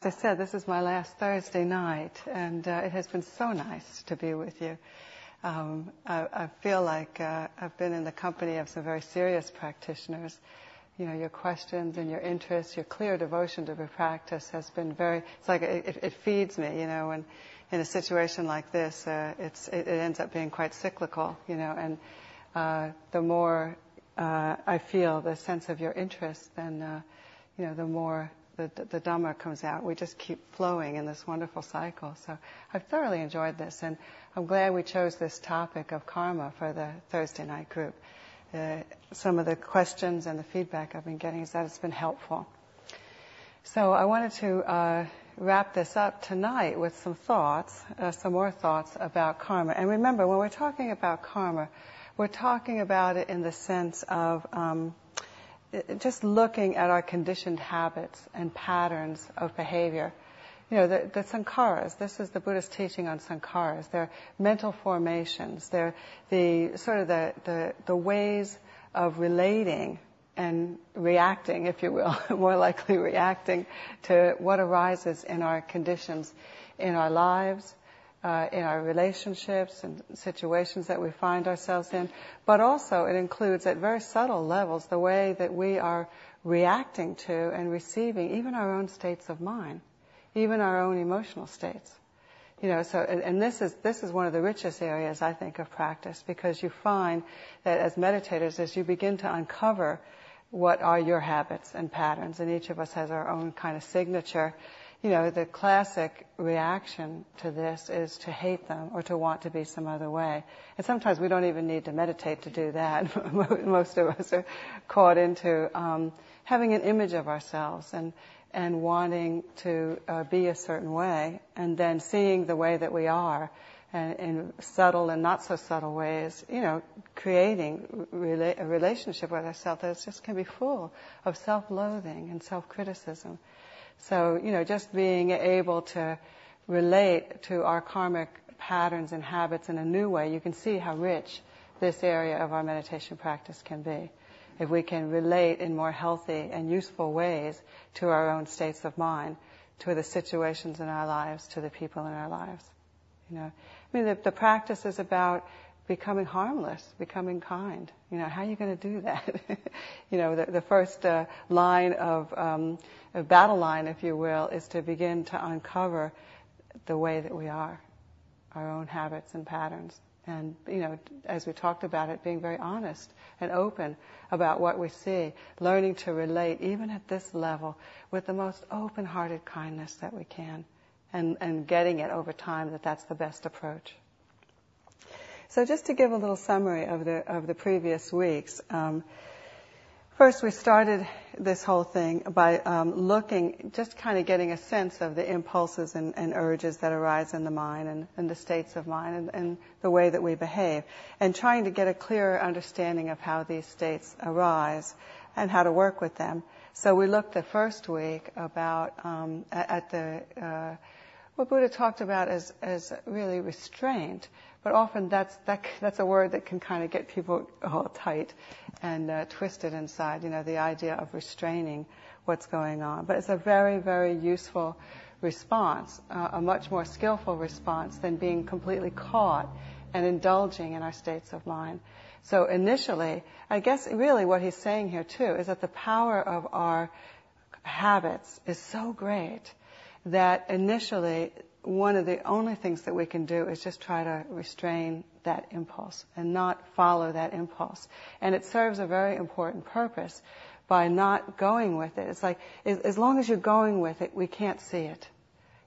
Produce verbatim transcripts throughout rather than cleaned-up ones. As I said, this is my last Thursday night, and uh, it has been so nice to be with you. Um, I, I feel like uh, I've been in the company of some very serious practitioners. You know, your questions and your interests, your clear devotion to the practice has been very, it's like it, it feeds me, you know, and in a situation like this, uh, it's, it, it ends up being quite cyclical, you know, and uh, the more uh, I feel the sense of your interest, then, uh, you know, the more The, the Dhamma comes out. We just keep flowing in this wonderful cycle. So I've thoroughly enjoyed this, and I'm glad we chose this topic of karma for the Thursday night group. Uh, some of the questions and the feedback I've been getting is that it's been helpful. So I wanted to uh, wrap this up tonight with some thoughts, uh, some more thoughts about karma. And remember, when we're talking about karma, we're talking about it in the sense of Um, just looking at our conditioned habits and patterns of behavior. You know, the, the sankharas, this is the Buddhist teaching on sankharas. They're mental formations. They're the sort of the, the, the ways of relating and reacting, if you will, more likely reacting to what arises in our conditions, in our lives, Uh, in our relationships and situations that we find ourselves in, but also it includes at very subtle levels the way that we are reacting to and receiving even our own states of mind, even our own emotional states. You know, so and, and this is this is one of the richest areas, I think, of practice, because you find that as meditators, as you begin to uncover what are your habits and patterns, and each of us has our own kind of signature. You know, the classic reaction to this is to hate them or to want to be some other way. And sometimes we don't even need to meditate to do that. Most of us are caught into um, having an image of ourselves and, and wanting to uh, be a certain way, and then seeing the way that we are and in subtle and not so subtle ways, you know, creating rela- a relationship with ourselves that just can be full of self-loathing and self-criticism. So, you know, just being able to relate to our karmic patterns and habits in a new way, you can see how rich this area of our meditation practice can be. If we can relate in more healthy and useful ways to our own states of mind, to the situations in our lives, to the people in our lives. You know, I mean, the, the practice is about becoming harmless, becoming kind. You know, how are you going to do that? You know, the, the first uh, line of um, a battle line, if you will, is to begin to uncover the way that we are, our own habits and patterns. And, you know, as we talked about it, being very honest and open about what we see, learning to relate, even at this level, with the most open-hearted kindness that we can, and, and getting it over time that that's the best approach. So just to give a little summary of the of the previous weeks, um, first we started this whole thing by um, looking, just kind of getting a sense of the impulses and, and urges that arise in the mind and, and the states of mind and, and the way that we behave, and trying to get a clearer understanding of how these states arise and how to work with them. So we looked the first week about um, at, at the uh, what Buddha talked about as as really restraint. But often that's that, that's a word that can kind of get people all tight and uh, twisted inside, you know, the idea of restraining what's going on. But it's a very, very useful response, uh, a much more skillful response than being completely caught and indulging in our states of mind. So initially, I guess really what he's saying here too is that the power of our habits is so great that initially one of the only things that we can do is just try to restrain that impulse and not follow that impulse. And it serves a very important purpose by not going with it. It's like, as long as you're going with it, we can't see it.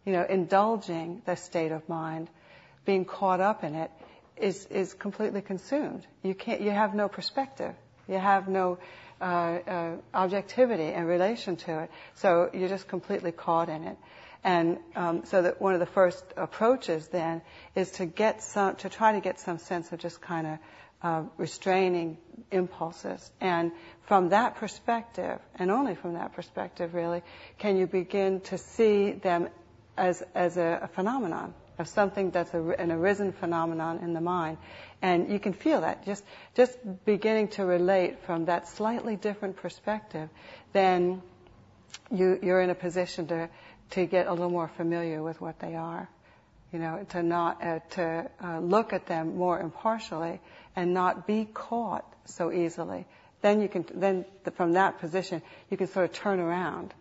You know, indulging the state of mind, being caught up in it, is, is completely consumed. You can't, you have no perspective. You have no uh, uh, objectivity in relation to it. So you're just completely caught in it. And um, so that one of the first approaches then is to get some, to try to get some sense of just kind of uh, restraining impulses. And from that perspective, and only from that perspective, really, can you begin to see them as as a, a phenomenon of something that's a, an arisen phenomenon in the mind. And you can feel that just just beginning to relate from that slightly different perspective, then you, you're in a position to. to get a little more familiar with what they are, you know, to not uh, to uh, look at them more impartially and not be caught so easily. Then you can, then the, from that position, you can sort of turn around.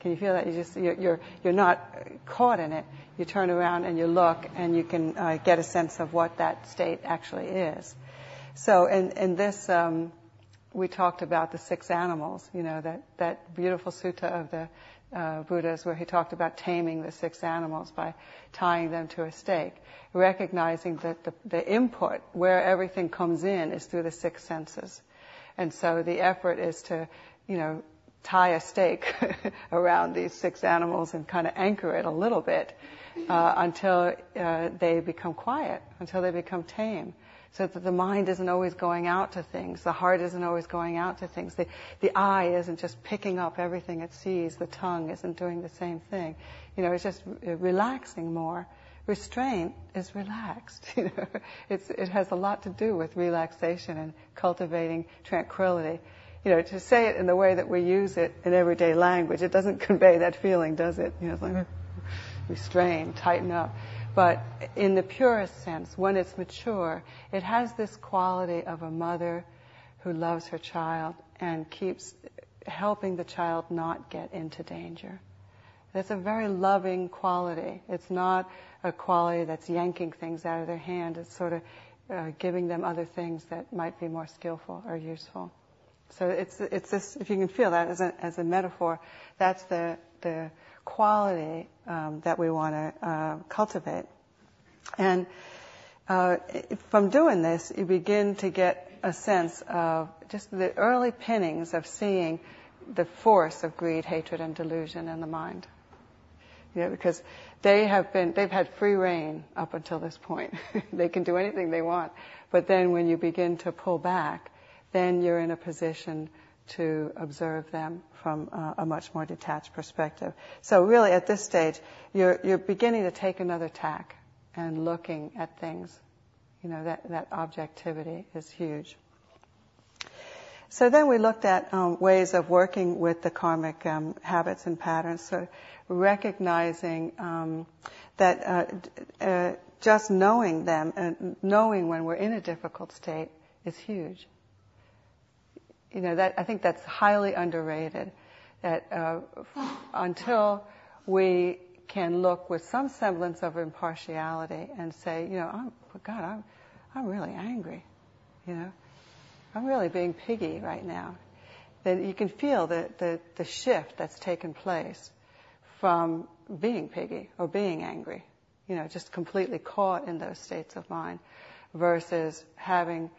Can you feel that? You just you're you're, you're not caught in it. You turn around and you look, and you can uh, get a sense of what that state actually is. So, in in this, um, we talked about the six animals. You know, that that beautiful sutta of the Uh, Buddhas, where he talked about taming the six animals by tying them to a stake, recognizing that the, the input, where everything comes in, is through the six senses. And so the effort is to, you know, tie a stake around these six animals and kind of anchor it a little bit uh, until uh, they become quiet, until they become tame. So that the mind isn't always going out to things. The heart isn't always going out to things. The, the eye isn't just picking up everything it sees. The tongue isn't doing the same thing. You know, it's just relaxing more. Restraint is relaxed. You know, it's, it has a lot to do with relaxation and cultivating tranquility. You know, to say it in the way that we use it in everyday language, it doesn't convey that feeling, does it? You know, it's like, restrain, tighten up. But in the purest sense, when it's mature, it has this quality of a mother who loves her child and keeps helping the child not get into danger. That's a very loving quality. It's not a quality that's yanking things out of their hand. It's sort of uh, giving them other things that might be more skillful or useful. So it's it's this, if you can feel that as a, as a metaphor, that's the the quality um, that we want to uh, cultivate. And uh, from doing this, you begin to get a sense of just the early pinnings of seeing the force of greed, hatred, and delusion in the mind. You know, because they have been, they've had free reign up until this point. They can do anything they want. But then when you begin to pull back, then you're in a position to observe them from uh, a much more detached perspective. So really at this stage, you're, you're beginning to take another tack and looking at things. You know, that, that objectivity is huge. So then we looked at um, ways of working with the karmic um, habits and patterns, so recognizing um, that uh, uh, just knowing them and knowing when we're in a difficult state is huge. You know, that, I think that's highly underrated, that uh, until we can look with some semblance of impartiality and say, you know, I'm, God, I'm, I'm really angry, you know, I'm really being piggy right now. Then you can feel the, the, the shift that's taken place from being piggy or being angry, you know, just completely caught in those states of mind versus having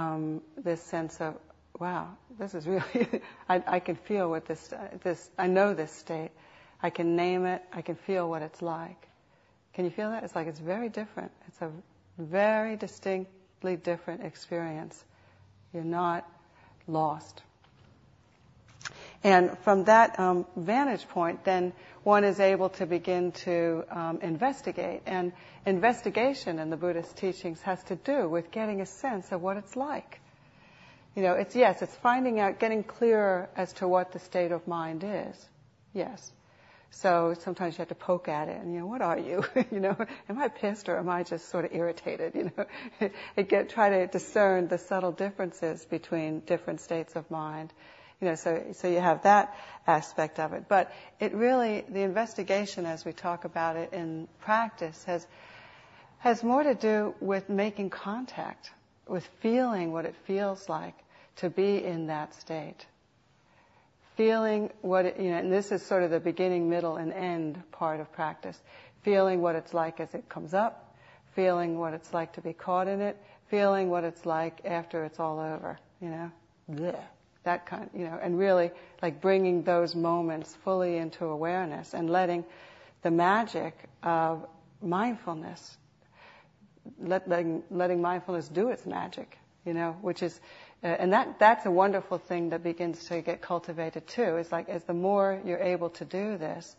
um, this sense of, wow, this is really, I, I can feel what this, this, I know this state. I can name it. I can feel what it's like. Can you feel that? It's like it's very different. It's a very distinctly different experience. You're not lost. And from that um, vantage point, then one is able to begin to um, investigate. And investigation in the Buddhist teachings has to do with getting a sense of what it's like. You know, it's, yes, it's finding out, getting clearer as to what the state of mind is. Yes. So sometimes you have to poke at it and, you know, what are you? You know, am I pissed or am I just sort of irritated? You know, and get, try to discern the subtle differences between different states of mind. You know, so, so you have that aspect of it. But it really, the investigation as we talk about it in practice has, has more to do with making contact, with feeling what it feels like to be in that state. Feeling what it, you know, and this is sort of the beginning, middle, and end part of practice. Feeling what it's like as it comes up, feeling what it's like to be caught in it, feeling what it's like after it's all over, you know, bleh, that kind, you know, and really like bringing those moments fully into awareness and letting the magic of mindfulness Let, letting, letting mindfulness do its magic, you know, which is, uh, and that, that's a wonderful thing that begins to get cultivated too. It's like, as the more you're able to do this,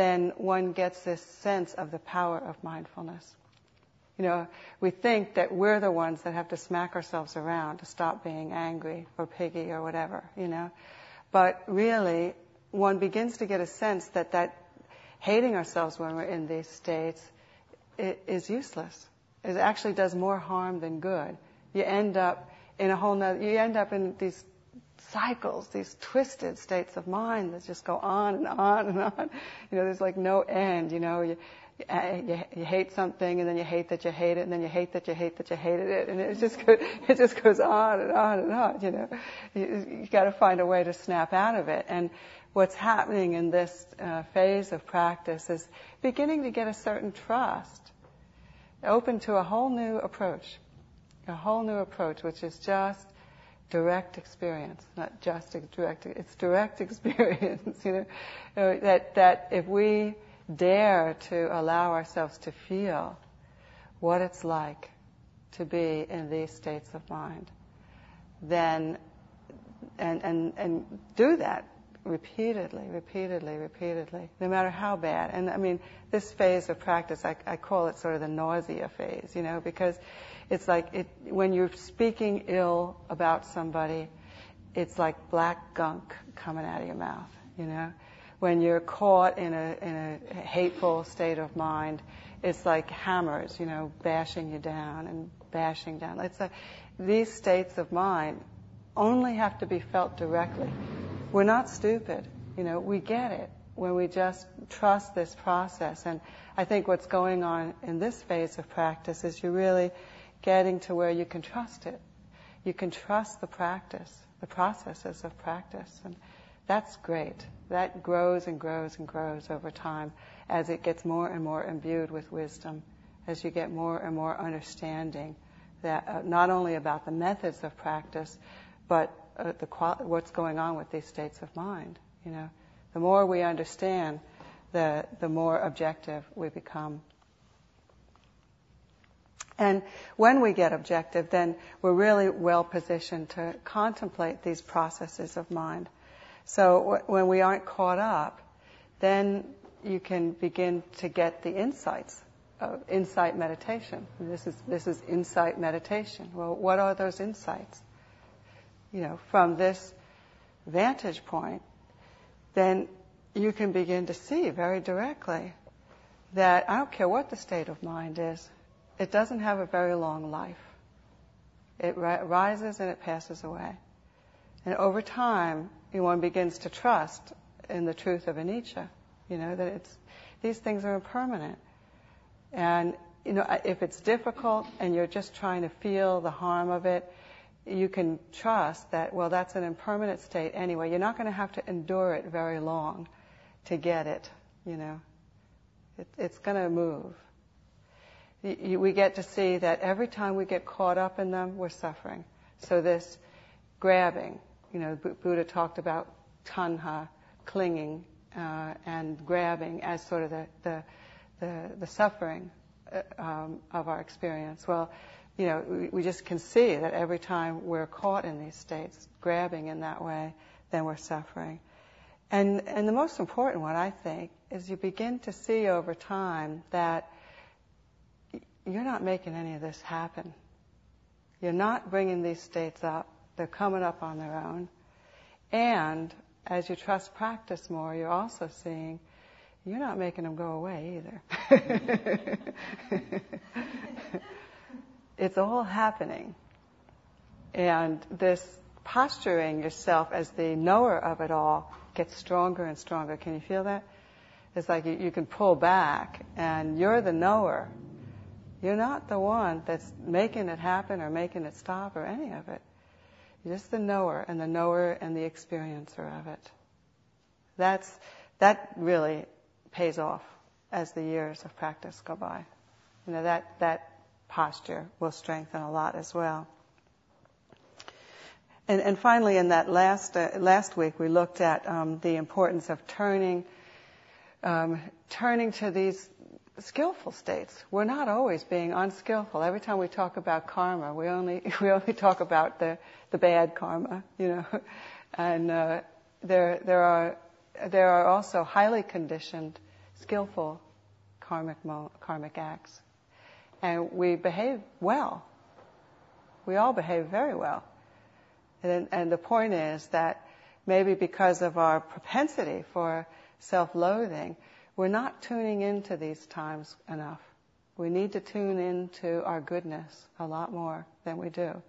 then one gets this sense of the power of mindfulness. You know, we think that we're the ones that have to smack ourselves around to stop being angry or piggy or whatever, you know, but really one begins to get a sense that that hating ourselves when we're in these states is useless. It actually does more harm than good. You end up in a whole nother, you end up in these cycles, these twisted states of mind that just go on and on and on. You know, there's like no end, you know. You, you, you hate something, and then you hate that you hate it, and then you hate that you hate that you hated it, and it just goes, it just goes on and on and on, you know. You, you got to find a way to snap out of it. And what's happening in this uh, phase of practice is beginning to get a certain trust, open to a whole new approach, a whole new approach, which is just direct experience, not just direct, it's direct experience, you know, that, that if we dare to allow ourselves to feel what it's like to be in these states of mind, then, and, and, and do that repeatedly, repeatedly, repeatedly, no matter how bad. And I mean, this phase of practice, I, I call it sort of the nausea phase, you know, because it's like it, when you're speaking ill about somebody, it's like black gunk coming out of your mouth, you know. When you're caught in a in a hateful state of mind, it's like hammers, you know, bashing you down and bashing down. It's like these states of mind only have to be felt directly. We're not stupid, you know, we get it when we just trust this process. And I think what's going on in this phase of practice is you're really getting to where you can trust it. You can trust the practice, the processes of practice. And that's great. That grows and grows and grows over time as it gets more and more imbued with wisdom, as you get more and more understanding that uh, not only about the methods of practice, but Uh, the quali- what's going on with these states of mind. You know, the more we understand, the the more objective we become. And when we get objective, then we're really well positioned to contemplate these processes of mind. So w- when we aren't caught up, then you can begin to get the insights of insight meditation. This is this is insight meditation. Well, what are those insights? You know, from this vantage point, then you can begin to see very directly that I don't care what the state of mind is, it doesn't have a very long life. It ri- rises and it passes away. And over time, you know, one begins to trust in the truth of anicca, you know, that it's, these things are impermanent. And, you know, if it's difficult and you're just trying to feel the harm of it, you can trust that, well, that's an impermanent state anyway. You're not going to have to endure it very long to get it, you know. It, it's going to move. You, you, we get to see that every time we get caught up in them, we're suffering. So this grabbing, you know, B- Buddha talked about tanha, clinging, uh, and grabbing as sort of the, the, the, the suffering uh, um, of our experience. Well, you know, we just can see that every time we're caught in these states, grabbing in that way, then we're suffering. And and the most important one, I think, is you begin to see over time that you're not making any of this happen. You're not bringing these states up. They're coming up on their own. And as you trust practice more, you're also seeing you're not making them go away either. It's all happening. And this posturing yourself as the knower of it all gets stronger and stronger. Can you feel that? It's like you, you can pull back and you're the knower. You're not the one that's making it happen or making it stop or any of it. You're just the knower, and the knower and the experiencer of it. That's, that really pays off as the years of practice go by. You know, that, that, posture will strengthen a lot as well. And, and finally, in that last uh, last week, we looked at um, the importance of turning um, turning to these skillful states. We're not always being unskillful. Every time we talk about karma, we only we only talk about the, the bad karma, you know. And uh, there there are there are also highly conditioned, skillful karmic karmic acts. And we behave well. We all behave very well. And, and the point is that maybe because of our propensity for self-loathing, We're not tuning into these times enough. We need to tune into our goodness a lot more than we do,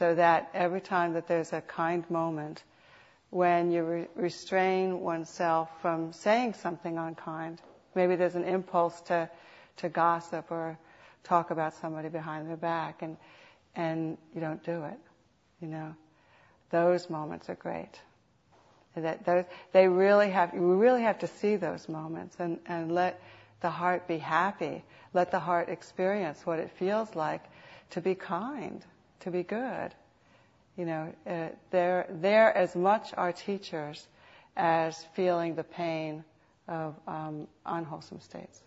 so that every time that there's a kind moment, when you re- restrain oneself from saying something unkind, maybe there's an impulse to, to gossip or talk about somebody behind their back, and and you don't do it. You know, those moments are great. That those they really have. We really have to see those moments and, and let the heart be happy. Let the heart experience what it feels like to be kind, to be good. You know, uh, they're, they're as much our teachers as feeling the pain of um, unwholesome states.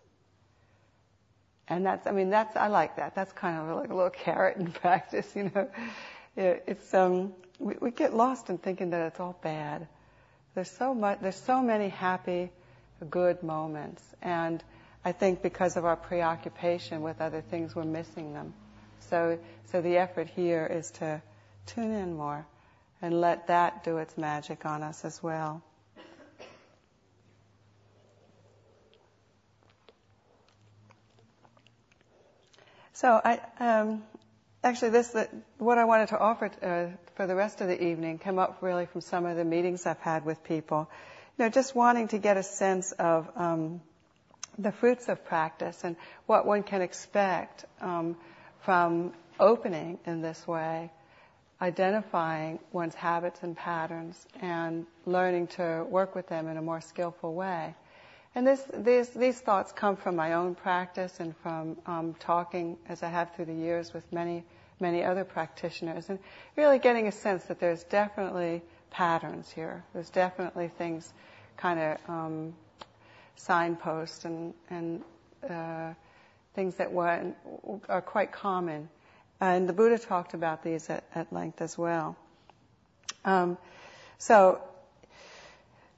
And that's, I mean, that's, I like that. That's kind of like a little carrot in practice, you know. It, it's, um, we, we get lost in thinking that it's all bad. There's so much, there's so many happy, good moments. And I think because of our preoccupation with other things, we're missing them. So, so the effort here is to tune in more and let that do its magic on us as well. So I um, actually this the, what I wanted to offer uh, for the rest of the evening came up really from some of the meetings I've had with people. You know, just wanting to get a sense of um, the fruits of practice and what one can expect um, from opening in this way, identifying one's habits and patterns and learning to work with them in a more skillful way. And this, these, these thoughts come from my own practice and from um, talking, as I have through the years, with many, many other practitioners, and really getting a sense that there's definitely patterns here. There's definitely things, kind of um, signposts and, and uh, things that one, are quite common. And the Buddha talked about these at, at length as well. Um, so,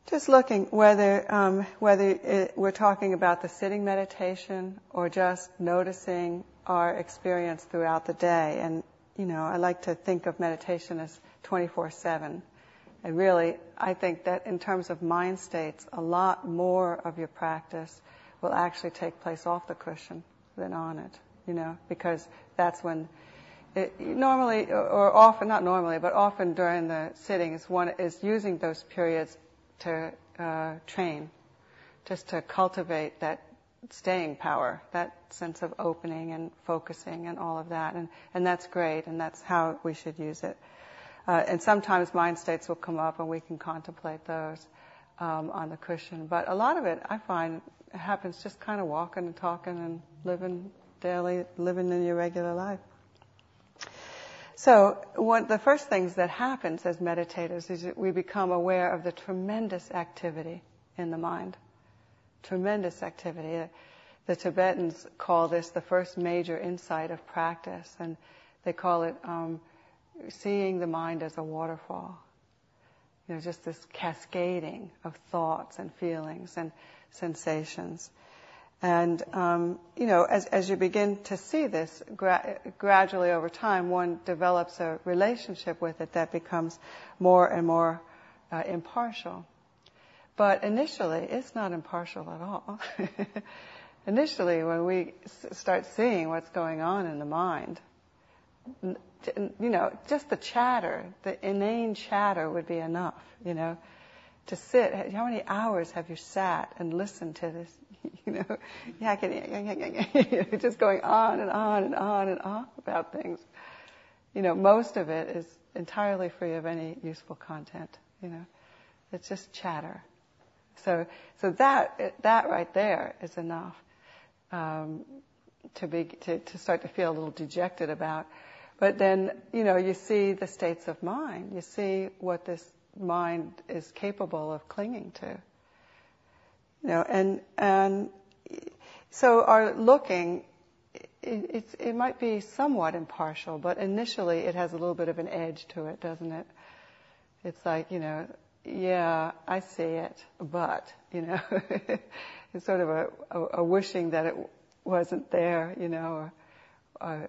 just looking whether um, whether it, we're talking about the sitting meditation or just noticing our experience throughout the day. And you know, I like to think of meditation as twenty-four seven. And really, I think that in terms of mind states, a lot more of your practice will actually take place off the cushion than on it. You know, because that's when. It, normally, or often, not normally, but often during the sitting is one is using those periods to uh, train, just to cultivate that staying power, that sense of opening and focusing and all of that. And, and that's great, and that's how we should use it. Uh, and sometimes mind states will come up and we can contemplate those um, on the cushion. But a lot of it, I find, happens just kind of walking and talking and living daily, living in your regular life. So one of the first things that happens as meditators is that we become aware of the tremendous activity in the mind. Tremendous activity. The Tibetans call this the first major insight of practice, and they call it um, seeing the mind as a waterfall. You know, just this cascading of thoughts and feelings and sensations. And, um, you know, as, as you begin to see this gra- gradually over time, one develops a relationship with it that becomes more and more uh, impartial. But initially, it's not impartial at all. Initially, when we s- start seeing what's going on in the mind, n- you know, just the chatter, the inane chatter would be enough, you know. To sit, how many hours have you sat and listened to this, you know, yak, yak, yak, yak, yak, just going on and on and on and on about things. You know, most of it is entirely free of any useful content, you know. It's just chatter. So so that that right there is enough um, to be to, to start to feel a little dejected about. But then, you know, you see the states of mind. You see what this mind is capable of clinging to, you know, and and so our looking, it, it's it might be somewhat impartial, but initially it has a little bit of an edge to it, doesn't it? It's like, you know, yeah, I see it, but you know, it's sort of a, a, a wishing that it wasn't there, you know, or a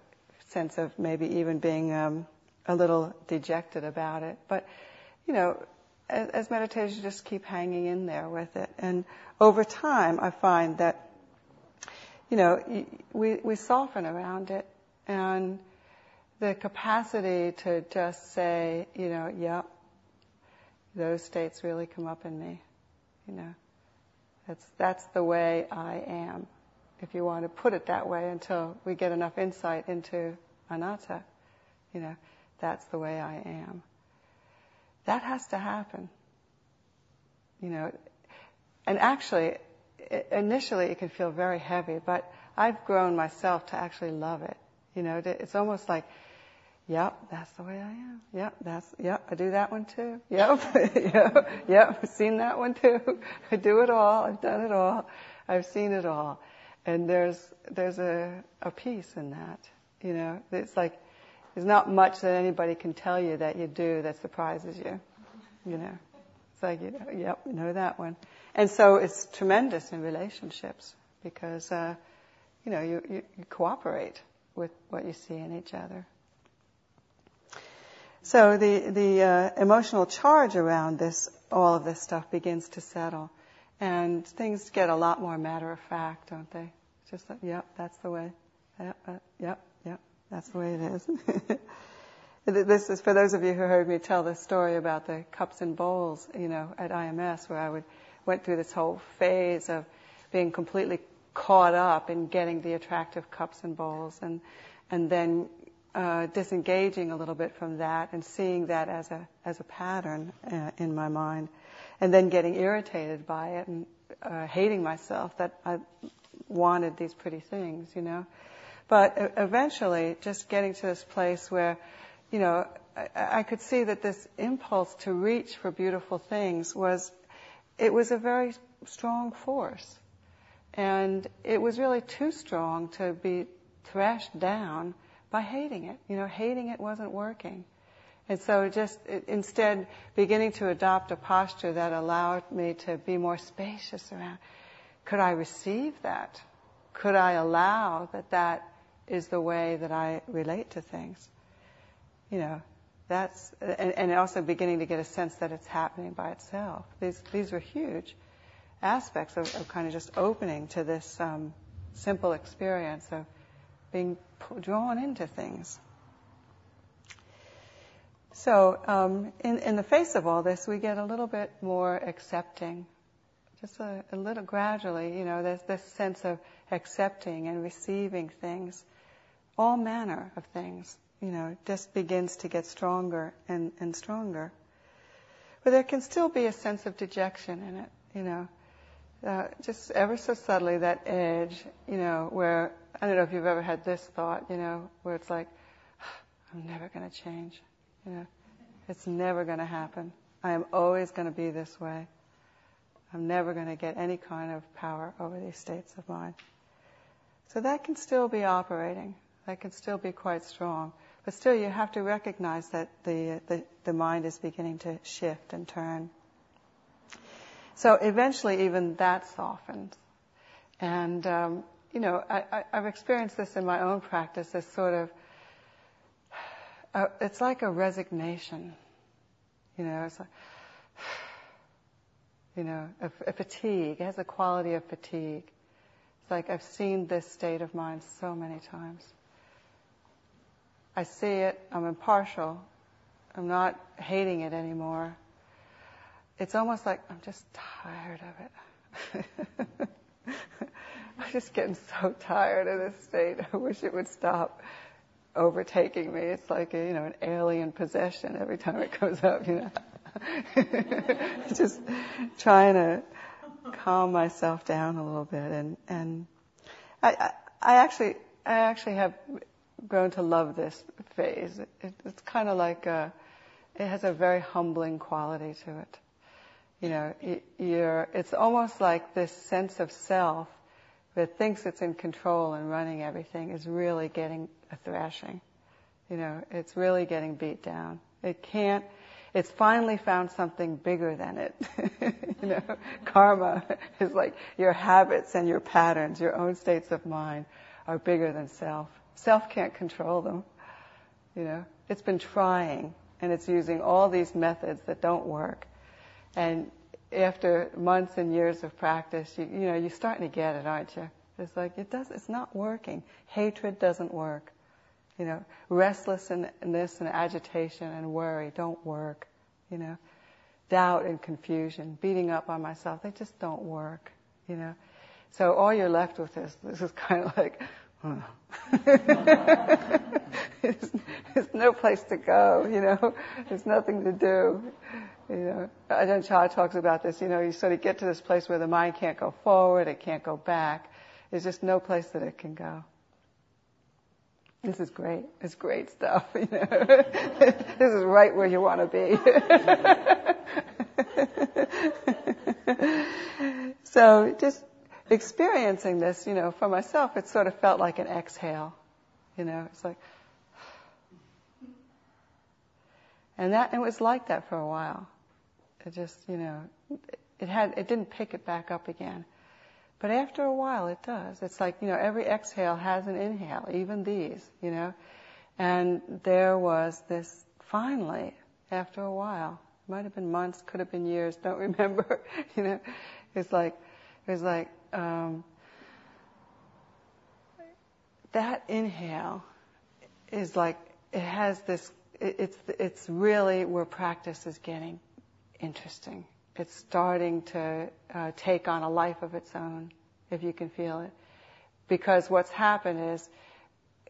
sense of maybe even being um, a little dejected about it, but. You know, as, as meditators, you just keep hanging in there with it. And over time, I find that, you know, we we soften around it, and the capacity to just say, you know, yep, those states really come up in me. You know, that's that's the way I am. If you want to put it that way, until we get enough insight into anatta, you know, that's the way I am. That has to happen. You know, and actually, initially it can feel very heavy, but I've grown myself to actually love it. You know, it's almost like, yep, that's the way I am. Yep, that's, yep, I do that one too. Yep, yep, yep, I've seen that one too. I do it all. I've done it all. I've seen it all. And there's, there's a, a peace in that. You know, it's like, there's not much that anybody can tell you that you do that surprises you. You know, it's like, you know, yep, you know that one. And so it's tremendous in relationships because, uh, you know, you, you, you cooperate with what you see in each other. So the, the, uh, emotional charge around this, all of this stuff begins to settle. And things get a lot more matter of fact, don't they? Just like, yep, that's the way. Yep, uh, yep, yep, that's the way it is. This is for those of you who heard me tell this story about the cups and bowls, you know, at I M S, where I would went through this whole phase of being completely caught up in getting the attractive cups and bowls, and and then uh, disengaging a little bit from that and seeing that as a as a pattern uh, in my mind. And then getting irritated by it and uh, hating myself that I wanted these pretty things, you know. But eventually, just getting to this place where, you know, I, I could see that this impulse to reach for beautiful things was, it was a very strong force. And it was really too strong to be thrashed down by hating it. You know, hating it wasn't working. And so just instead beginning to adopt a posture that allowed me to be more spacious around, could I receive that? Could I allow that that is the way that I relate to things? You know, that's, and, and also beginning to get a sense that it's happening by itself. These, these were huge aspects of, of kind of just opening to this um, simple experience of being drawn into things. So, um, in, in the face of all this, we get a little bit more accepting, just a, a little gradually, you know, there's this sense of accepting and receiving things, all manner of things, you know, just begins to get stronger and, and stronger. But there can still be a sense of dejection in it, you know, uh, just ever so subtly, that edge, you know, where, I don't know if you've ever had this thought, you know, where it's like, I'm never going to change. You know, it's never going to happen. I am always going to be this way. I'm never going to get any kind of power over these states of mind. So that can still be operating. That can still be quite strong. But still, you have to recognize that the the, the mind is beginning to shift and turn. So eventually, even that softens. And um, you know, I, I, I've experienced this in my own practice. This sort of Uh, it's like a resignation, you know, it's like, you know, a, a fatigue. It has a quality of fatigue. It's like, I've seen this state of mind so many times. I see it, I'm impartial, I'm not hating it anymore. It's almost like, I'm just tired of it. I'm just getting so tired of this state. I wish it would stop overtaking me. It's like, a, you know, an alien possession every time it goes up, you know. Just trying to calm myself down a little bit. And, and I, I actually, I actually have grown to love this phase. It, it's kind of like a, it has a very humbling quality to it. You know, you're, it's almost like this sense of self that thinks it's in control and running everything is really getting a thrashing. You know, it's really getting beat down. It can't, it's finally found something bigger than it. You know, karma is like your habits and your patterns, your own states of mind are bigger than self. Self can't control them. You know, it's been trying and it's using all these methods that don't work. And after months and years of practice, you, you know, you're starting to get it, aren't you? It's like, it does, it's not working. Hatred doesn't work. You know, restlessness and agitation and worry don't work. You know, doubt and confusion, beating up on myself, they just don't work. You know, so all you're left with is, this is kind of like, oh. there's, there's no place to go, you know, there's nothing to do. You know, Ajahn Chah talks about this, you know, you sort of get to this place where the mind can't go forward, it can't go back. There's just no place that it can go. This is great. It's great stuff, you know. This is right where you want to be. So just experiencing this, you know, for myself, it sort of felt like an exhale. You know, it's like... And that, it was like that for a while. It just, you know, it had, it didn't pick it back up again. But after a while, it does. It's like, you know, every exhale has an inhale, even these, you know. And there was this, finally, after a while, might have been months, could have been years, don't remember, you know. It's like, it was like, um, that inhale is like, it has this, it, it's, it's really where practice is getting interesting. It's starting to uh, take on a life of its own, if you can feel it. Because what's happened is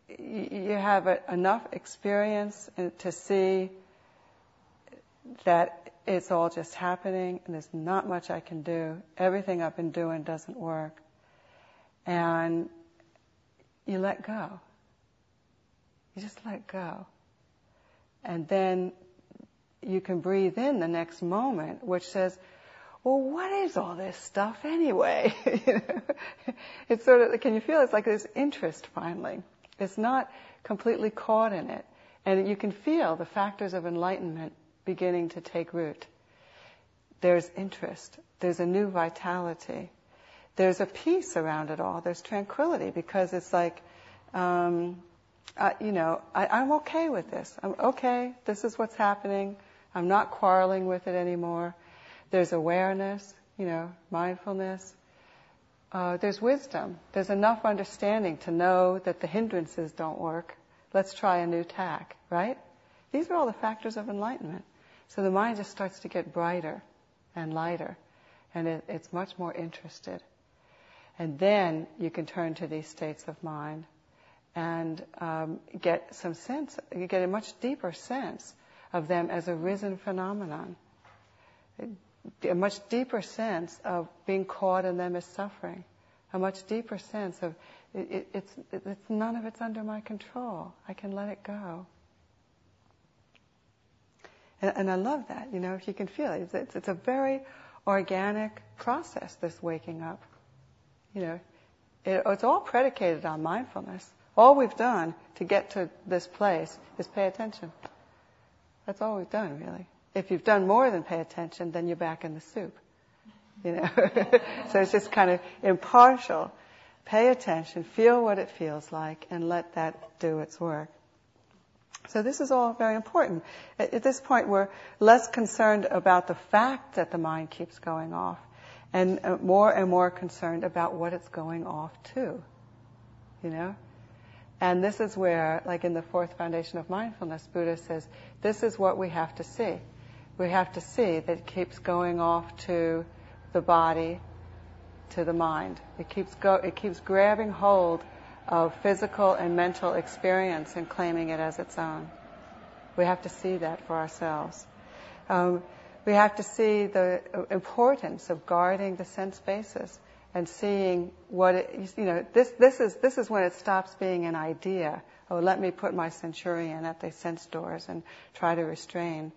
y- you have a, enough experience to see that it's all just happening and there's not much I can do. Everything I've been doing doesn't work. And you let go. You just let go. And then you can breathe in the next moment, which says, well, what is all this stuff anyway? You know? It's sort of, can you feel it's like there's interest finally. It's not completely caught in it. And you can feel the factors of enlightenment beginning to take root. There's interest. There's a new vitality. There's a peace around it all. There's tranquility because it's like, um, uh, you know, I, I'm okay with this. I'm okay. This is what's happening. I'm not quarreling with it anymore. There's awareness, you know, mindfulness. Uh, there's wisdom. There's enough understanding to know that the hindrances don't work. Let's try a new tack, right? These are all the factors of enlightenment. So the mind just starts to get brighter and lighter, and it, it's much more interested. And then you can turn to these states of mind and um, get some sense, you get a much deeper sense of them as a risen phenomenon. A much deeper sense of being caught in them as suffering. A much deeper sense of it, it's, it's none of it's under my control. I can let it go. And, and I love that, you know, if you can feel it. It's, it's a very organic process, this waking up. You know, it, it's all predicated on mindfulness. All we've done to get to this place is pay attention. That's all we've done, really. If you've done more than pay attention, then you're back in the soup. You know, so it's just kind of impartial. Pay attention, feel what it feels like, and let that do its work. So this is all very important. At, at this point, we're less concerned about the fact that the mind keeps going off, and uh, more and more concerned about what it's going off to. You know? And this is where, like in the fourth foundation of mindfulness, Buddha says, this is what we have to see. We have to see that it keeps going off to the body, to the mind. It keeps go, it keeps grabbing hold of physical and mental experience and claiming it as its own. We have to see that for ourselves. Um, we have to see the importance of guarding the sense basis and seeing what it, you know, this, this is, this is when it stops being an idea. Oh, let me put my centurion at the sense doors and try to restrain.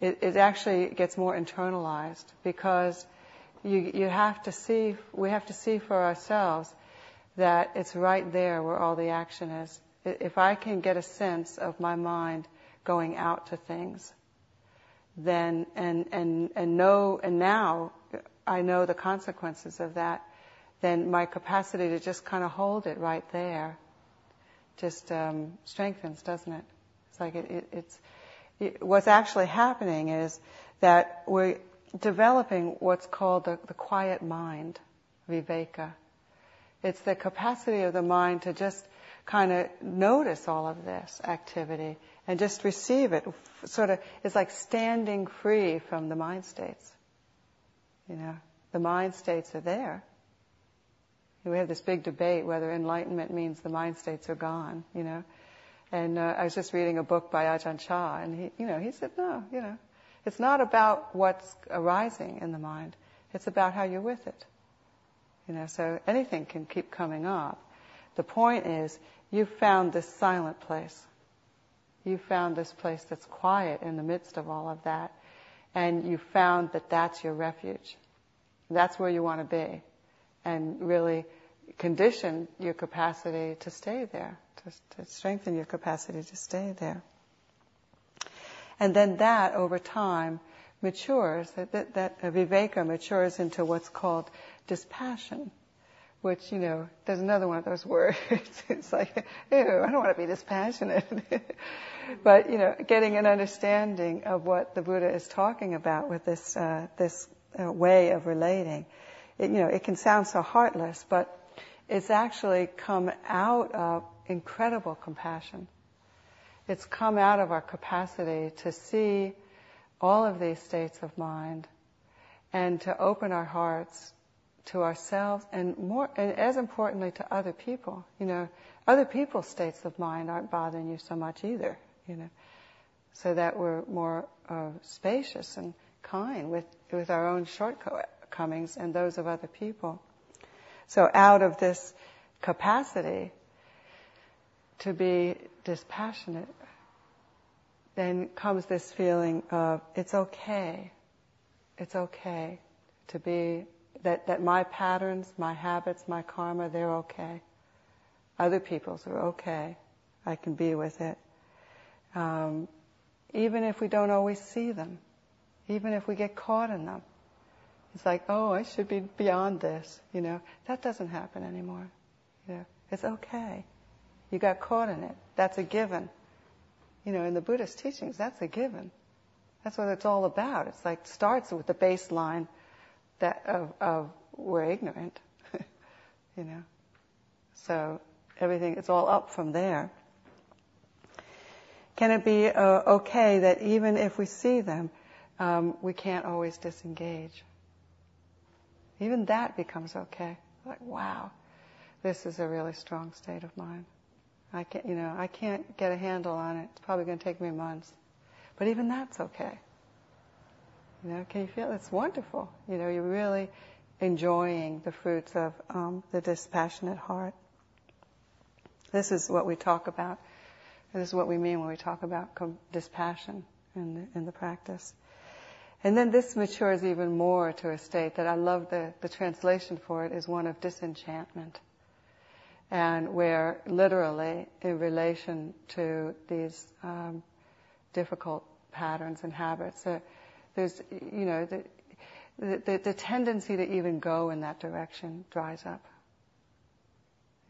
It, it actually gets more internalized because you, you have to see, we have to see for ourselves that it's right there where all the action is. If I can get a sense of my mind going out to things, then, and, and, and know, and now I know the consequences of that, then my capacity to just kind of hold it right there just um, strengthens, doesn't it? It's like it, it, it's it, what's actually happening is that we developing what's called the, the quiet mind, Viveka. It's the capacity of the mind to just kind of notice all of this activity and just receive it. Sort of, it's like standing free from the mind states. You know, the mind states are there. We have this big debate whether enlightenment means the mind states are gone, you know. And uh, I was just reading a book by Ajahn Chah, and he, you know, he said, no, you know, it's not about what's arising in the mind. It's about how you're with it. You know, so anything can keep coming up. The point is, you found this silent place. You found this place that's quiet in the midst of all of that. And you found that that's your refuge. That's where you want to be. And really condition your capacity to stay there, to, to strengthen your capacity to stay there. And then that, over time, matures, that, that, that Viveka matures into what's called dispassion, which, you know, there's another one of those words. It's like, ew, I don't want to be dispassionate. But, you know, getting an understanding of what the Buddha is talking about with this, uh, this uh, way of relating. It, you know, it can sound so heartless, but it's actually come out of incredible compassion. It's come out of our capacity to see all of these states of mind and to open our hearts to ourselves and more, and as importantly to other people. You know, other people's states of mind aren't bothering you so much either, you know, so that we're more uh, spacious and kind with, with our own shortcomings and those of other people. So out of this capacity to be dispassionate, then comes this feeling of it's okay. It's okay to be, that, that my patterns, my habits, my karma, they're okay. Other people's are okay. I can be with it. Um, even if we don't always see them, even if we get caught in them. It's like, oh, I should be beyond this, you know. That doesn't happen anymore. You know, it's okay. You got caught in it. That's a given. You know, in the Buddhist teachings, that's a given. That's what it's all about. It's like starts with the baseline that of, of we're ignorant, you know. So everything, it's all up from there. Can it be uh, okay that even if we see them, um, we can't always disengage? Even that becomes okay. Like, wow, this is a really strong state of mind. I can't, you know, I can't get a handle on it. It's probably going to take me months. But even that's okay. You know, can you feel it's wonderful? You know, you're really enjoying the fruits of um, the dispassionate heart. This is what we talk about. This is what we mean when we talk about com- dispassion in the, in the practice. And then this matures even more to a state that I love the, the translation for it is one of disenchantment. And where literally in relation to these um, difficult patterns and habits, uh, there's, you know, the, the, the tendency to even go in that direction dries up.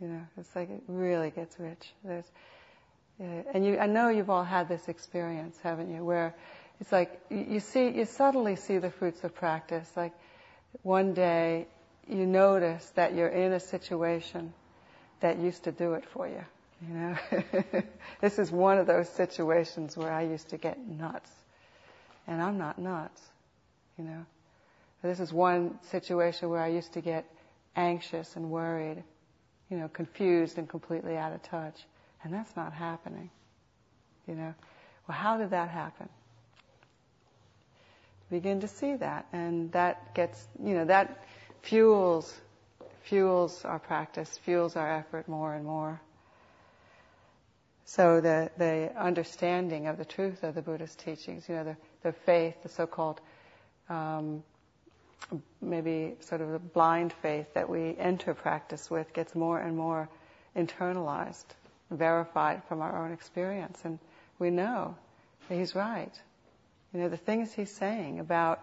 You know, it's like it really gets rich. There's, uh, and you, I know you've all had this experience, haven't you, where it's like you see, you subtly see the fruits of practice. Like one day you notice that you're in a situation that used to do it for you. You know, this is one of those situations where I used to get nuts, and I'm not nuts. You know, this is one situation where I used to get anxious and worried, you know, confused and completely out of touch, and that's not happening. You know, well, how did that happen? Begin to see that, and that gets, you know, that fuels, fuels our practice, fuels our effort more and more. So the, the understanding of the truth of the Buddha's teachings, you know, the, the faith, the so-called, um, maybe sort of the blind faith that we enter practice with gets more and more internalized, verified from our own experience, and we know that he's right. You know, the things he's saying about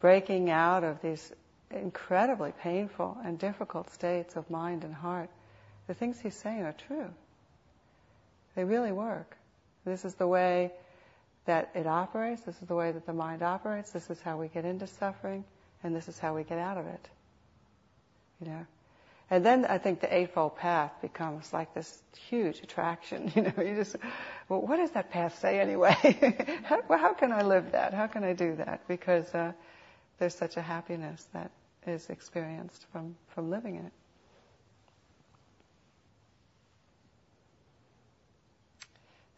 breaking out of these incredibly painful and difficult states of mind and heart, the things he's saying are true. They really work. This is the way that it operates, this is the way that the mind operates, this is how we get into suffering, and this is how we get out of it. You know? And then I think the Eightfold Path becomes like this huge attraction. You know, you just, well, what does that path say anyway? how, well, how can I live that? How can I do that? Because uh, there's such a happiness that is experienced from, from living it.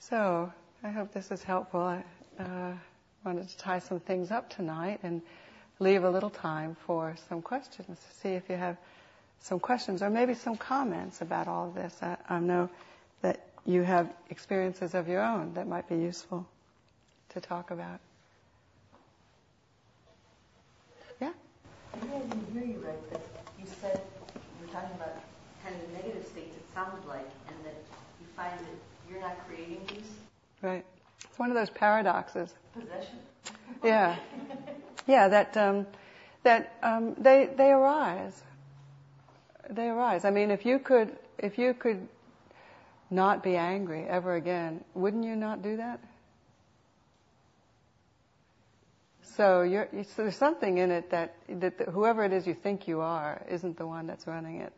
So I hope this is helpful. I uh, wanted to tie some things up tonight and leave a little time for some questions to see if you have some questions or maybe some comments about all of this. I, I know that you have experiences of your own that might be useful to talk about. Yeah? Maybe I didn't hear you right, but you said you were talking about kind of the negative states it sounded like, and that you find that you're not creating these. Right. It's one of those paradoxes. Possession? Yeah. Yeah, that um, that um, they they arise. They arise. I mean, if you could, if you could not be angry ever again, wouldn't you not do that? So, you're, so there's something in it that, that whoever it is you think you are isn't the one that's running it.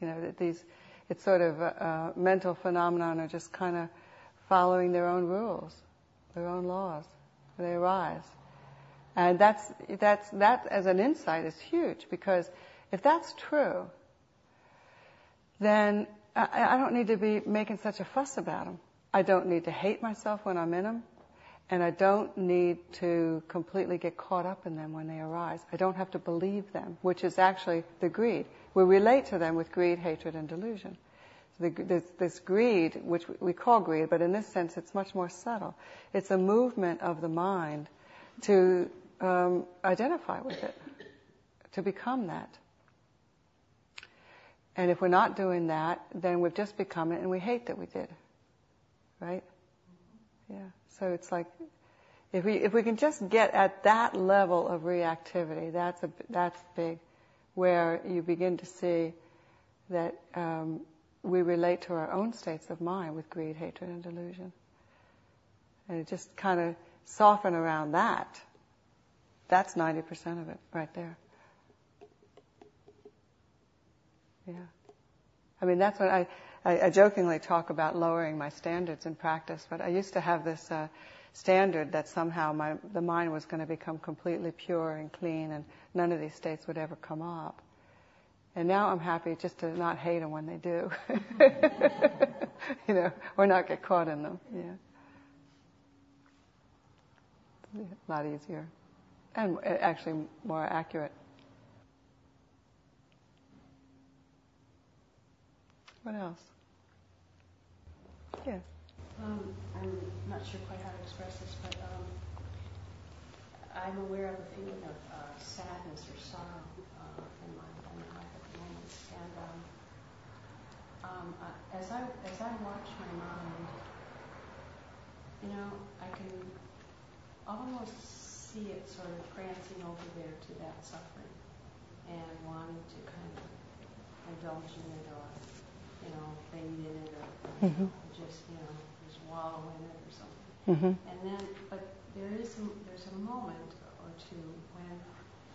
You know, that these, it's sort of a, a mental phenomenon are just kind of following their own rules, their own laws. They arise. And that's, that's, that as an insight is huge, because if that's true, then I, I don't need to be making such a fuss about them. I don't need to hate myself when I'm in them, and I don't need to completely get caught up in them when they arise. I don't have to believe them, which is actually the greed. We relate to them with greed, hatred, and delusion. So the, this, this greed, which we call greed, but in this sense it's much more subtle. It's a movement of the mind to Um, identify with it, to become that. And if we're not doing that, then we've just become it and we hate that we did. Right? Yeah. So it's like, if we if we can just get at that level of reactivity, that's a, that's big, where you begin to see that um, we relate to our own states of mind with greed, hatred, and delusion. And just kind of soften around that. That's ninety percent of it right there. Yeah. I mean, that's what I, I, I jokingly talk about lowering my standards in practice, but I used to have this uh, standard that somehow my, the mind was going to become completely pure and clean and none of these states would ever come up. And now I'm happy just to not hate them when they do. You know, or not get caught in them. Yeah. A lot easier. And actually more accurate. What else? Yes. Um, I'm not sure quite how to express this, but um, I'm aware of a feeling of uh, sadness or sorrow uh, in my in my life at the moment. And um, um, uh, as I as I watch my mind, you know, I can almost see it sort of prancing over there to that suffering and wanting to kind of indulge in it or, you know, bathe in it or mm-hmm. just, you know, just wallow in it or something. Mm-hmm. And then, but there is a, there's a moment or two when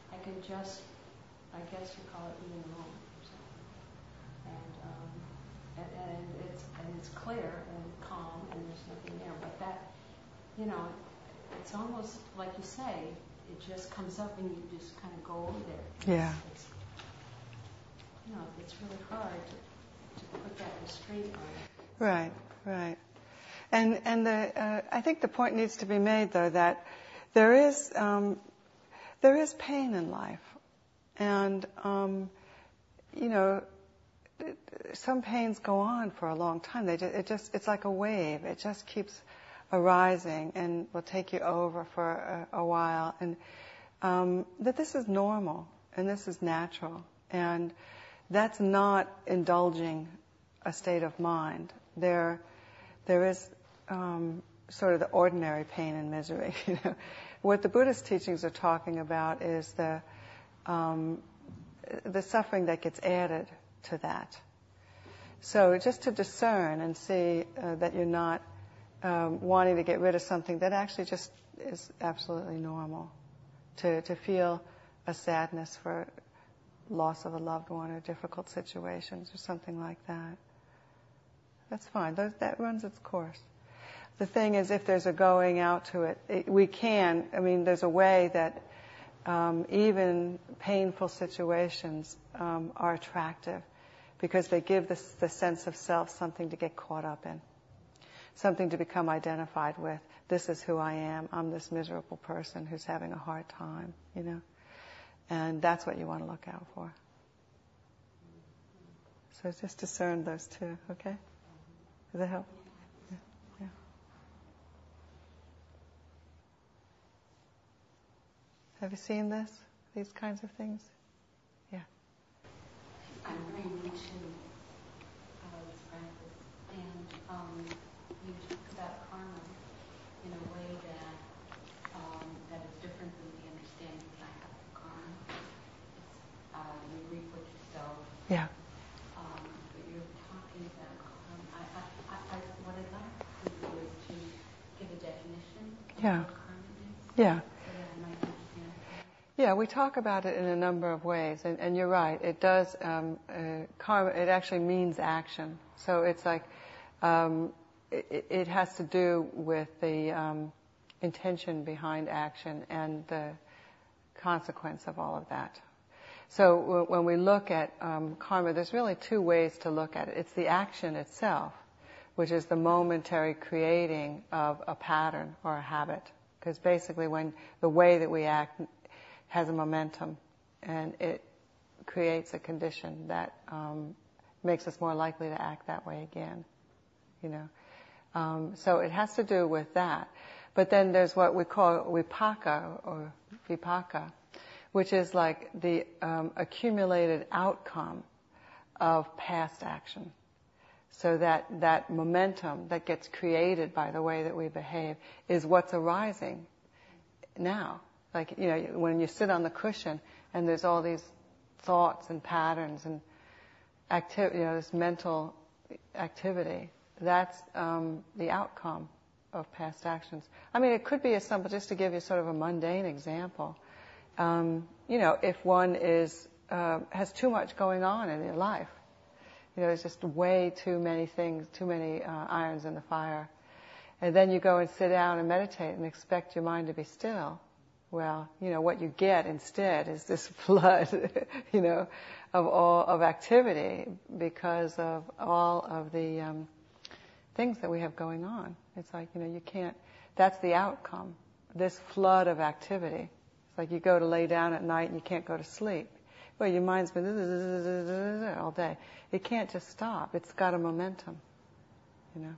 I can just, I guess you call it being alone or something. And, um, and, and, it's, and it's clear and calm and there's nothing there. But that, you know, it's almost like you say, it just comes up and you just kind of go over there. Yeah. It's, it's, you know, it's really hard to, to put that restraint on it. Right, right. And and the uh, I think the point needs to be made though that there is um, there is pain in life, and um, you know, it, some pains go on for a long time. They just, it just it's like a wave. It just keeps arising and will take you over for a, a while, and um, that this is normal and this is natural, and that's not indulging a state of mind. There, there is um, sort of the ordinary pain and misery. You know, what the Buddhist teachings are talking about is the um, the suffering that gets added to that. So just to discern and see uh, that you're not um, wanting to get rid of something that actually just is absolutely normal. To, to feel a sadness for loss of a loved one or difficult situations or something like that. That's fine. Those, that runs its course. The thing is, if there's a going out to it, it we can, I mean, there's a way that um, even painful situations um, are attractive because they give the, the sense of self something to get caught up in, something to become identified with. This is who I am. I'm this miserable person who's having a hard time, you know. And that's what you want to look out for. So just discern those two, okay? Does that help? Yeah. Yeah. Have you seen this? These kinds of things? Yeah. I'm very new to uh, this practice, and um, you talk about karma in a way that um, that is different than the understanding that I have of karma. It's, uh, you reap what you sow. Yeah. Yeah. Yeah. Yeah, we talk about it in a number of ways, and, and you're right, it does, um, uh, karma, it actually means action. So it's like, um, it, it has to do with the um, intention behind action and the consequence of all of that. So w- when we look at um, karma, there's really two ways to look at it. It's the action itself, which is the momentary creating of a pattern or a habit. Because basically when the way that we act has a momentum and it creates a condition that um, makes us more likely to act that way again, you know. Um, so it has to do with that. But then there's what we call vipaka or vipaka, which is like the um, accumulated outcome of past action. So that, that momentum that gets created by the way that we behave is what's arising now. Like, you know, when you sit on the cushion and there's all these thoughts and patterns and activity, you know, this mental activity, that's um, the outcome of past actions. I mean, it could be a simple, just to give you sort of a mundane example. Um, you know, if one is uh, has too much going on in their life, you know, there's just way too many things, too many uh, irons in the fire. And then you go and sit down and meditate and expect your mind to be still. Well, you know, what you get instead is this flood, you know, of all of activity because of all of the um, things that we have going on. It's like, you know, you can't, that's the outcome, this flood of activity. It's like you go to lay down at night and you can't go to sleep. Well, your mind's been all day. It can't just stop. It's got a momentum, you know.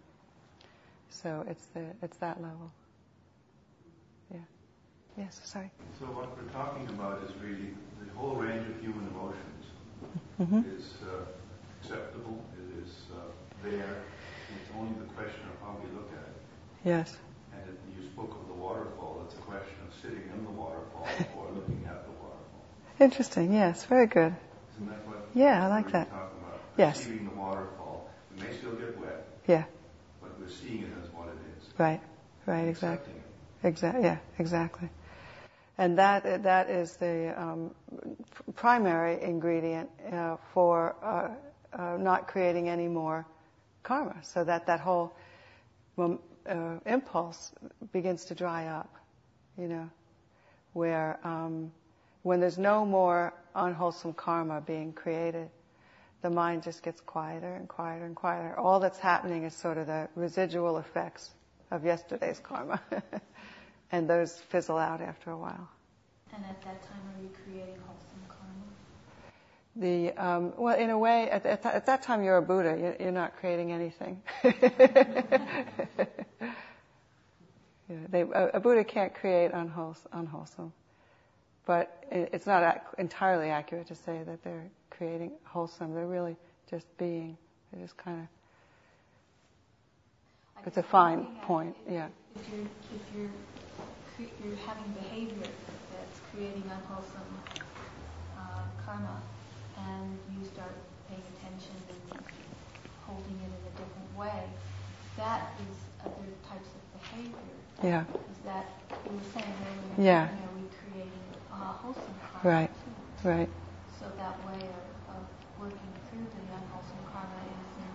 So it's the it's that level. Yeah. Yes. Sorry. So what we're talking about is really the whole range of human emotions. Mm-hmm. Is uh, acceptable. It is uh, there. It's only the question of how we look at it. Yes. And it, you spoke of the waterfall. It's a question of sitting in the waterfall or looking at the waterfall. Interesting, yes, very good. Isn't that what? Yeah, I like that. About? Yes. Seeing the waterfall, it may still get wet. Yeah. But we're seeing it as what it is. Right, right, exactly. Exactly, yeah, exactly. And that that is the um, primary ingredient uh, for uh, uh, not creating any more karma, so that that whole um, uh, impulse begins to dry up. You know, where. Um, When there's no more unwholesome karma being created, the mind just gets quieter and quieter and quieter. All that's happening is sort of the residual effects of yesterday's karma. And those fizzle out after a while. And at that time, are you creating wholesome karma? The um, well, in a way, at, at, at that time, you're a Buddha. You're, you're not creating anything. Yeah, they, a, a Buddha can't create unwholesome. unwholesome. But it's not ac- entirely accurate to say that they're creating wholesome. They're really just being. They're just kind of. It's a fine point. If, yeah. If you're if you're if you're having behavior that's creating unwholesome uh, karma, and you start paying attention and holding it in a different way, that is other type Yeah. Is that you were saying earlier? Yeah. You know, we create a wholesome karma. Right. Too. Right. So that way of, of working through the unwholesome karma is in,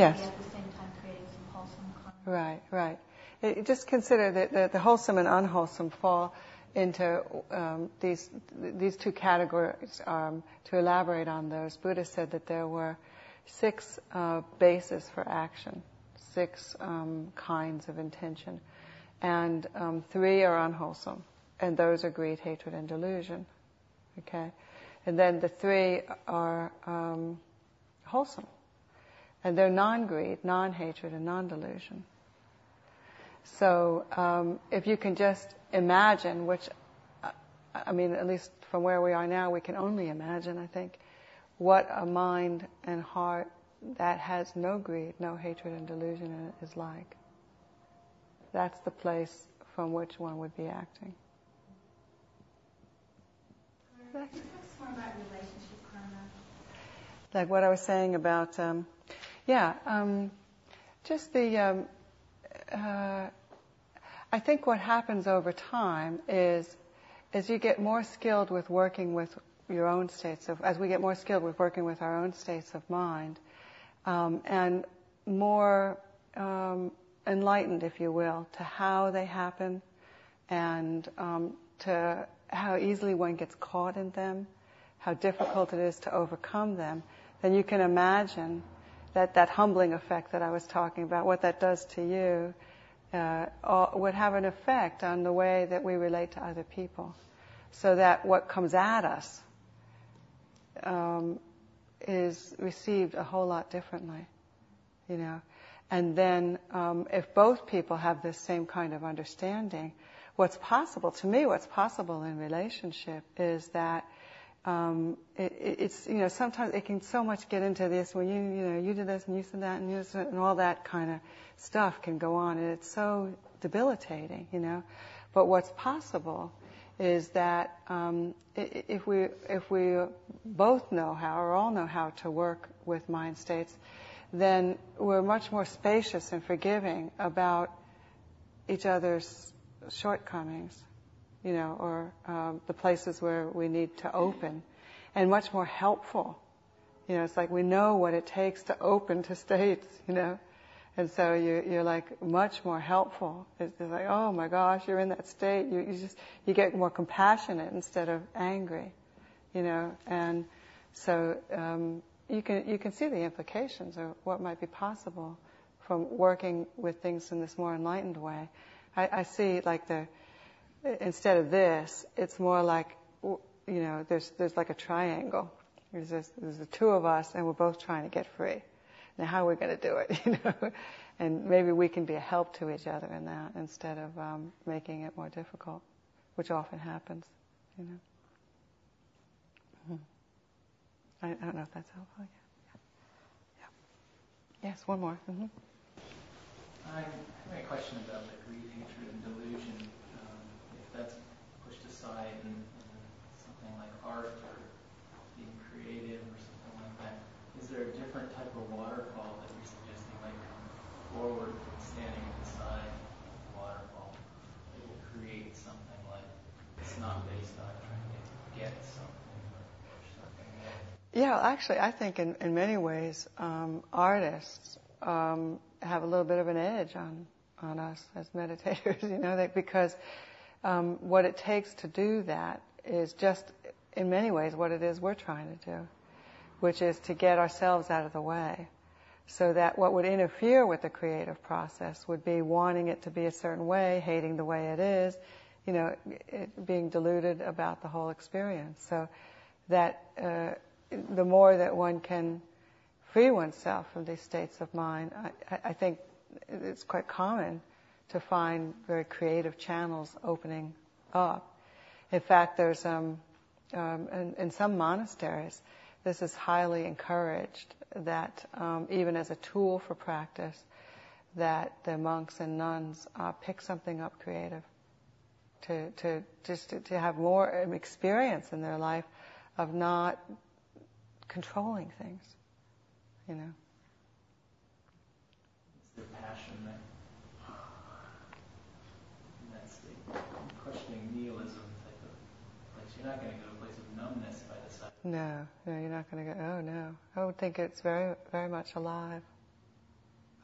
yes. at the same time creating some wholesome karma. Right. Right. It, just consider that the, the wholesome and unwholesome fall into um, these these two categories. Um, to elaborate on those, Buddha said that there were six uh, bases for action, six um, kinds of intention, and um, three are unwholesome, and those are greed, hatred, and delusion. Okay, and then the three are um, wholesome, and they're non-greed, non-hatred, and non-delusion. So um, if you can just imagine, which, I mean, at least from where we are now, we can only imagine, I think, what a mind and heart that has no greed, no hatred and delusion in it is like. That's the place from which one would be acting. Can you talk more about relationship karma? Like what I was saying about, um, yeah, um, just the... Um, Uh, I think what happens over time is, as you get more skilled with working with your own states of, as we get more skilled with working with our own states of mind, um, and more um, enlightened, if you will, to how they happen and um, to how easily one gets caught in them, how difficult it is to overcome them, then you can imagine that that humbling effect that I was talking about, what that does to you, uh, would have an effect on the way that we relate to other people. So that what comes at us um, is received a whole lot differently, you know. And then um, if both people have this same kind of understanding, what's possible, to me, what's possible in relationship is that Um, it, it's, you know, sometimes it can so much get into this, when you, you know, you did this and you said that and you said, and all that kind of stuff can go on, and it's so debilitating, you know. But what's possible is that um, if we if we both know how, or all know how to work with mind states, then we're much more spacious and forgiving about each other's shortcomings, you know, or um, the places where we need to open, and much more helpful. You know, it's like we know what it takes to open to states, you know, and so you, you're like much more helpful. It's, it's like, oh my gosh, you're in that state. You, you just you get more compassionate instead of angry, you know, and so um, you can you can see the implications of what might be possible from working with things in this more enlightened way. I, I see like the Instead of this, it's more like, you know, there's there's like a triangle. There's, this, there's the two of us, and we're both trying to get free. Now, how are we going to do it? You know, and maybe we can be a help to each other in that, instead of um, making it more difficult, which often happens. You know, mm-hmm. I, I don't know if that's helpful. Yeah. Yeah. Yeah. Yes, one more. Mm-hmm. I have a question about the greed, hatred, and delusion. That's pushed aside in, in something like art or being creative or something like that. Is there a different type of waterfall that you're suggesting might come forward from standing beside the waterfall that will create something like it's not based on trying to get something or push something out? Yeah, actually, I think in, in many ways um, artists um, have a little bit of an edge on, on us as meditators, you know, that because... Um, what it takes to do that is just, in many ways, what it is we're trying to do, which is to get ourselves out of the way, so that what would interfere with the creative process would be wanting it to be a certain way, hating the way it is, you know, it, being deluded about the whole experience. So that uh, the more that one can free oneself from these states of mind, I, I think it's quite common to find very creative channels opening up. In fact, there's um, um, in, in some monasteries, this is highly encouraged, that um, even as a tool for practice, that the monks and nuns uh, pick something up creative to to just to, to have more experience in their life of not controlling things, you know. It's their passion that questioning nihilism type of place. You're not going to go to a place of numbness by the side. No, no, you're not going to go, oh no. I would think it's very, very much alive.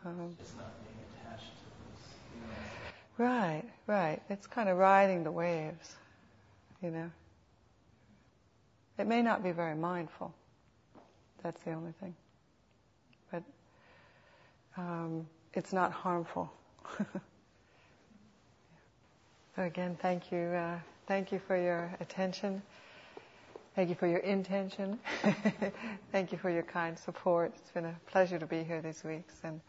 Um, it's just not being attached to this. You know, right, right. It's kind of riding the waves, you know. It may not be very mindful. That's the only thing. But um, it's not harmful. So again, thank you. Uh, thank you for your attention. Thank you for your intention. Thank you for your kind support. It's been a pleasure to be here these weeks, and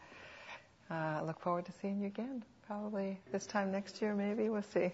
uh, I look forward to seeing you again. Probably this time next year, maybe. We'll see.